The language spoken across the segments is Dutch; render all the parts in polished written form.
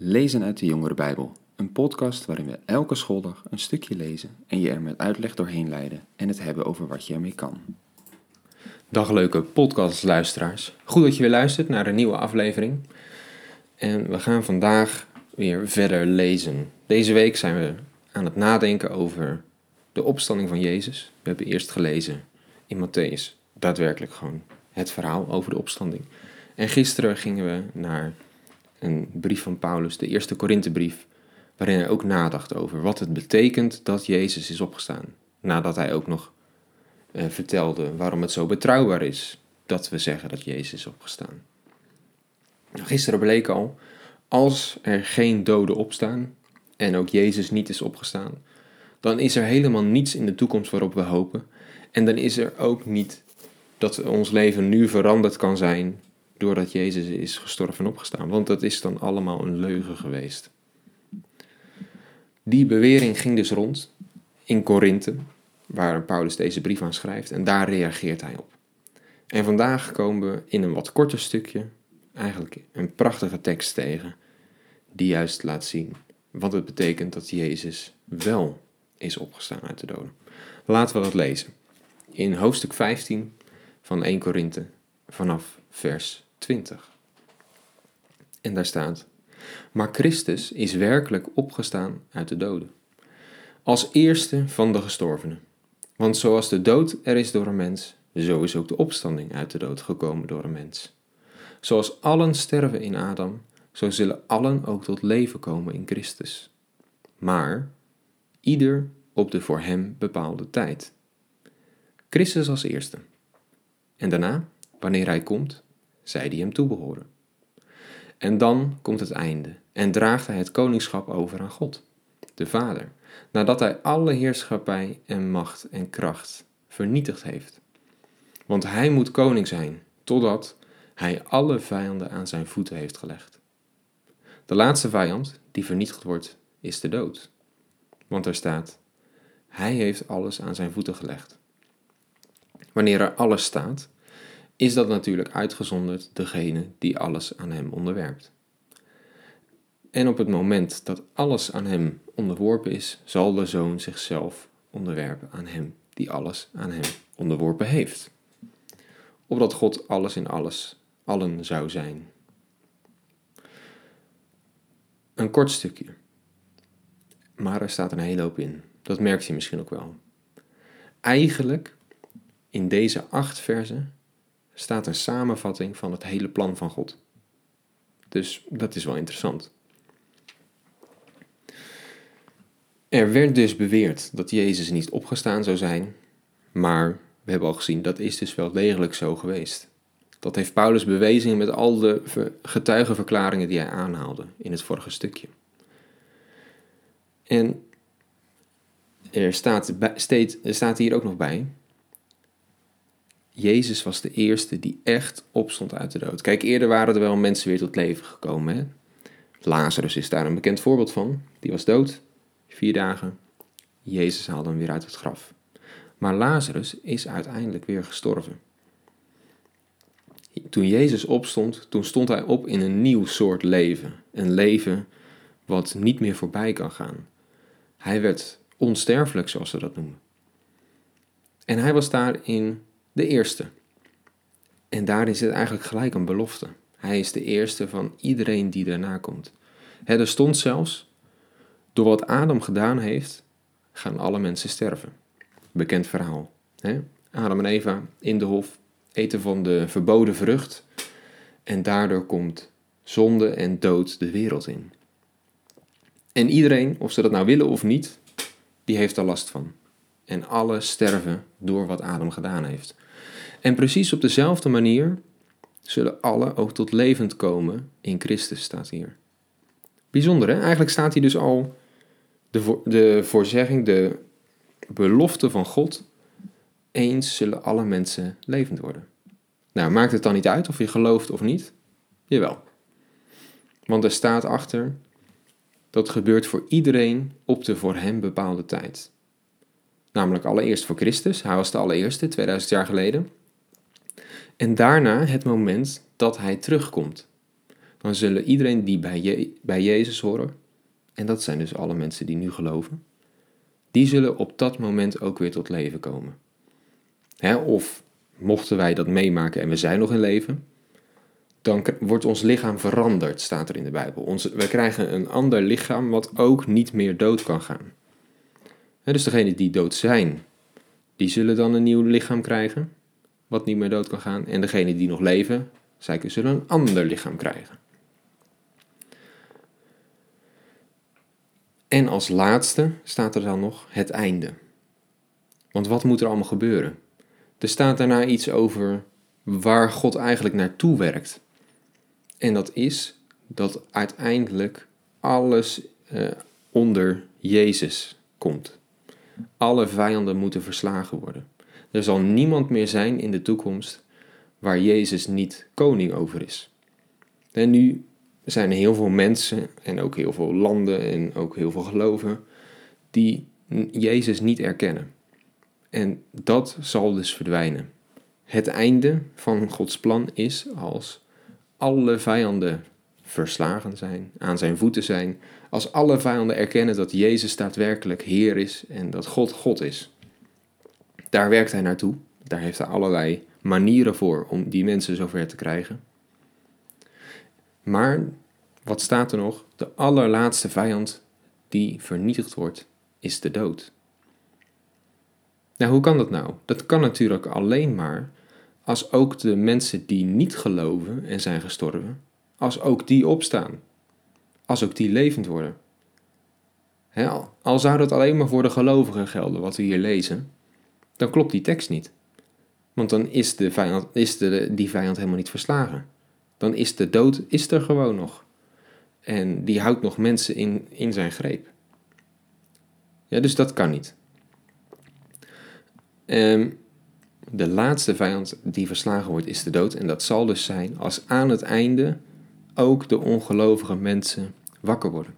Lezen uit de Jongerenbijbel, een podcast waarin we elke schooldag een stukje lezen en je er met uitleg doorheen leiden en het hebben over wat je ermee kan. Dag leuke podcastluisteraars, goed dat je weer luistert naar een nieuwe aflevering. En we gaan vandaag weer verder lezen. Deze week zijn we aan het nadenken over de opstanding van Jezus. We hebben eerst gelezen in Mattheüs, daadwerkelijk gewoon het verhaal over de opstanding. En gisteren gingen we naar een brief van Paulus, de eerste Korinthebrief, waarin hij ook nadacht over wat het betekent dat Jezus is opgestaan. Nadat hij ook nog vertelde waarom het zo betrouwbaar is dat we zeggen dat Jezus is opgestaan. Gisteren bleek al, als er geen doden opstaan en ook Jezus niet is opgestaan, dan is er helemaal niets in de toekomst waarop we hopen. En dan is er ook niet dat ons leven nu veranderd kan zijn doordat Jezus is gestorven en opgestaan. Want dat is dan allemaal een leugen geweest. Die bewering ging dus rond in Korinthe, waar Paulus deze brief aan schrijft. En daar reageert hij op. En vandaag komen we in een wat korter stukje eigenlijk een prachtige tekst tegen, die juist laat zien wat het betekent dat Jezus wel is opgestaan uit de doden. Laten we dat lezen. In hoofdstuk 15 van 1 Korinthe vanaf vers 20. En daar staat: maar Christus is werkelijk opgestaan uit de doden, als eerste van de gestorvenen. Want zoals de dood er is door een mens, zo is ook de opstanding uit de dood gekomen door een mens. Zoals allen sterven in Adam, zo zullen allen ook tot leven komen in Christus. Maar ieder op de voor hem bepaalde tijd. Christus als eerste. En daarna, wanneer hij komt, zij die hem toebehoren. En dan komt het einde en draagt hij het koningschap over aan God, de Vader, nadat hij alle heerschappij en macht en kracht vernietigd heeft. Want hij moet koning zijn, totdat hij alle vijanden aan zijn voeten heeft gelegd. De laatste vijand die vernietigd wordt, is de dood. Want er staat: hij heeft alles aan zijn voeten gelegd. Wanneer er alles staat, is dat natuurlijk uitgezonderd degene die alles aan hem onderwerpt. En op het moment dat alles aan hem onderworpen is, zal de zoon zichzelf onderwerpen aan hem die alles aan hem onderworpen heeft. Opdat God alles in alles, allen zou zijn. Een kort stukje. Maar er staat een hele hoop in. Dat merkt je misschien ook wel. Eigenlijk, in deze 8 verzen staat een samenvatting van het hele plan van God. Dus dat is wel interessant. Er werd dus beweerd dat Jezus niet opgestaan zou zijn, maar we hebben al gezien, dat is dus wel degelijk zo geweest. Dat heeft Paulus bewezen met al de getuigenverklaringen die hij aanhaalde in het vorige stukje. En er staat hier ook nog bij: Jezus was de eerste die echt opstond uit de dood. Kijk, eerder waren er wel mensen weer tot leven gekomen. Hè? Lazarus is daar een bekend voorbeeld van. Die was dood, 4 dagen. Jezus haalde hem weer uit het graf. Maar Lazarus is uiteindelijk weer gestorven. Toen Jezus opstond, toen stond hij op in een nieuw soort leven. Een leven wat niet meer voorbij kan gaan. Hij werd onsterfelijk, zoals ze dat noemen. En hij was daarin de eerste. En daarin zit eigenlijk gelijk een belofte. Hij is de eerste van iedereen die daarna komt. Er stond zelfs: door wat Adam gedaan heeft, gaan alle mensen sterven. Bekend verhaal. Adam en Eva in de hof eten van de verboden vrucht. En daardoor komt zonde en dood de wereld in. En iedereen, of ze dat nou willen of niet, die heeft daar last van. En alle sterven door wat Adam gedaan heeft. En precies op dezelfde manier zullen alle ook tot levend komen in Christus, staat hier. Bijzonder, hè? Eigenlijk staat hier dus al de voorzegging, de belofte van God: eens zullen alle mensen levend worden. Nou, maakt het dan niet uit of je gelooft of niet? Jawel. Want er staat achter: dat gebeurt voor iedereen op de voor hem bepaalde tijd. Namelijk allereerst voor Christus, hij was de allereerste, 2000 jaar geleden. En daarna het moment dat hij terugkomt. dan zullen iedereen die bij Jezus horen, en dat zijn dus alle mensen die nu geloven, die zullen op dat moment ook weer tot leven komen. Of mochten wij dat meemaken en we zijn nog in leven, dan wordt ons lichaam veranderd, staat er in de Bijbel. We krijgen een ander lichaam wat ook niet meer dood kan gaan. Dus degenen die dood zijn, die zullen dan een nieuw lichaam krijgen, wat niet meer dood kan gaan. En degenen die nog leven, zij zullen een ander lichaam krijgen. En als laatste staat er dan nog het einde. Want wat moet er allemaal gebeuren? Er staat daarna iets over waar God eigenlijk naartoe werkt. En dat is dat uiteindelijk alles onder Jezus komt. Alle vijanden moeten verslagen worden. Er zal niemand meer zijn in de toekomst waar Jezus niet koning over is. En nu zijn er heel veel mensen en ook heel veel landen en ook heel veel geloven die Jezus niet erkennen. En dat zal dus verdwijnen. Het einde van Gods plan is als alle vijanden verslagen zijn, aan zijn voeten zijn, als alle vijanden erkennen dat Jezus daadwerkelijk Heer is en dat God God is. Daar werkt hij naartoe. Daar heeft hij allerlei manieren voor om die mensen zover te krijgen. Maar, wat staat er nog? De allerlaatste vijand die vernietigd wordt, is de dood. Nou, hoe kan dat nou? Dat kan natuurlijk alleen maar als ook de mensen die niet geloven en zijn gestorven, als ook die opstaan. Als ook die levend worden. Al zou dat alleen maar voor de gelovigen gelden, wat we hier lezen, dan klopt die tekst niet. Want dan is die vijand helemaal niet verslagen. Dan is de dood er gewoon nog. En die houdt nog mensen in zijn greep. Ja, dus dat kan niet. De laatste vijand die verslagen wordt is de dood. En dat zal dus zijn als aan het einde ook de ongelovige mensen wakker worden.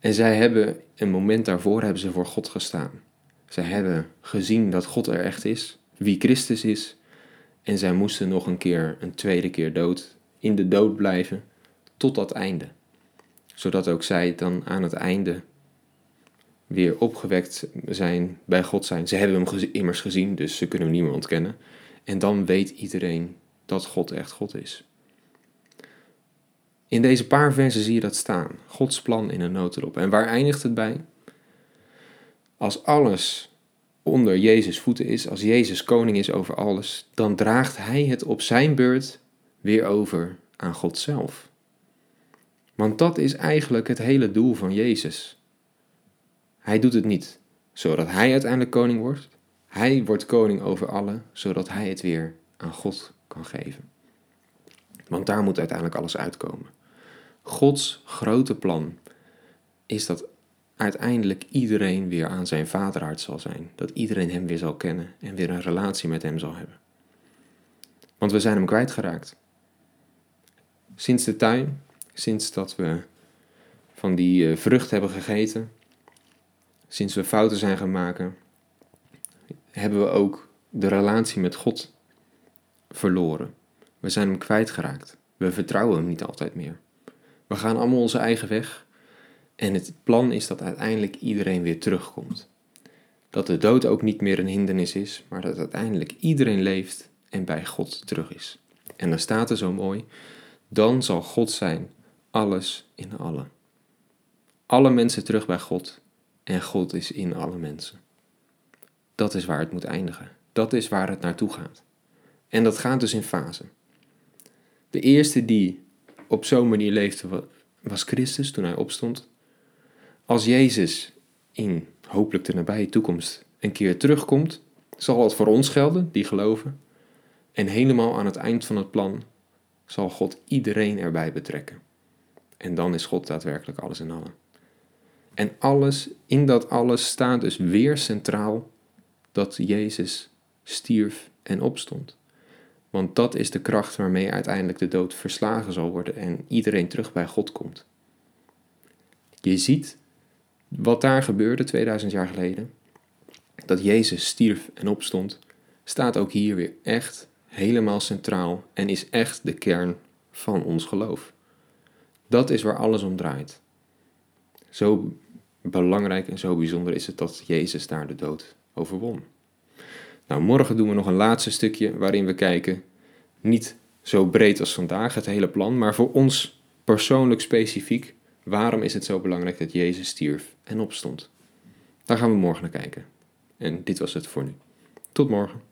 En zij hebben een moment daarvoor hebben ze voor God gestaan. Zij hebben gezien dat God er echt is, wie Christus is. En zij moesten nog een tweede keer dood, in de dood blijven, tot dat einde. Zodat ook zij dan aan het einde weer opgewekt zijn, bij God zijn. Ze hebben hem immers gezien, dus ze kunnen hem niet meer ontkennen. En dan weet iedereen dat God echt God is. In deze paar versen zie je dat staan. Gods plan in een notendop. En waar eindigt het bij? Als alles onder Jezus' voeten is, als Jezus koning is over alles, dan draagt hij het op zijn beurt weer over aan God zelf. Want dat is eigenlijk het hele doel van Jezus. Hij doet het niet zodat hij uiteindelijk koning wordt. Hij wordt koning over allen, zodat hij het weer aan God kan geven. Want daar moet uiteindelijk alles uitkomen. Gods grote plan is dat uiteindelijk iedereen weer aan zijn vaderhart zal zijn. Dat iedereen hem weer zal kennen en weer een relatie met hem zal hebben. Want we zijn hem kwijtgeraakt. Sinds de tuin, sinds dat we van die vrucht hebben gegeten, sinds we fouten zijn gemaakt, hebben we ook de relatie met God verloren. We zijn hem kwijtgeraakt. We vertrouwen hem niet altijd meer. We gaan allemaal onze eigen weg. En het plan is dat uiteindelijk iedereen weer terugkomt. Dat de dood ook niet meer een hindernis is, maar dat uiteindelijk iedereen leeft en bij God terug is. En dan staat er zo mooi, dan zal God zijn, alles in allen. Alle mensen terug bij God en God is in alle mensen. Dat is waar het moet eindigen. Dat is waar het naartoe gaat. En dat gaat dus in fasen. De eerste die op zo'n manier leefde was Christus toen hij opstond. Als Jezus in hopelijk de nabije toekomst een keer terugkomt, zal dat voor ons gelden, die geloven. En helemaal aan het eind van het plan zal God iedereen erbij betrekken. En dan is God daadwerkelijk alles in allen. En alles, in dat alles staat dus weer centraal dat Jezus stierf en opstond. Want dat is de kracht waarmee uiteindelijk de dood verslagen zal worden en iedereen terug bij God komt. Je ziet wat daar gebeurde 2000 jaar geleden, dat Jezus stierf en opstond, staat ook hier weer echt helemaal centraal en is echt de kern van ons geloof. Dat is waar alles om draait. Zo belangrijk en zo bijzonder is het dat Jezus daar de dood overwon. Nou, morgen doen we nog een laatste stukje waarin we kijken, niet zo breed als vandaag, het hele plan, maar voor ons persoonlijk specifiek, waarom is het zo belangrijk dat Jezus stierf en opstond? Daar gaan we morgen naar kijken. En dit was het voor nu. Tot morgen.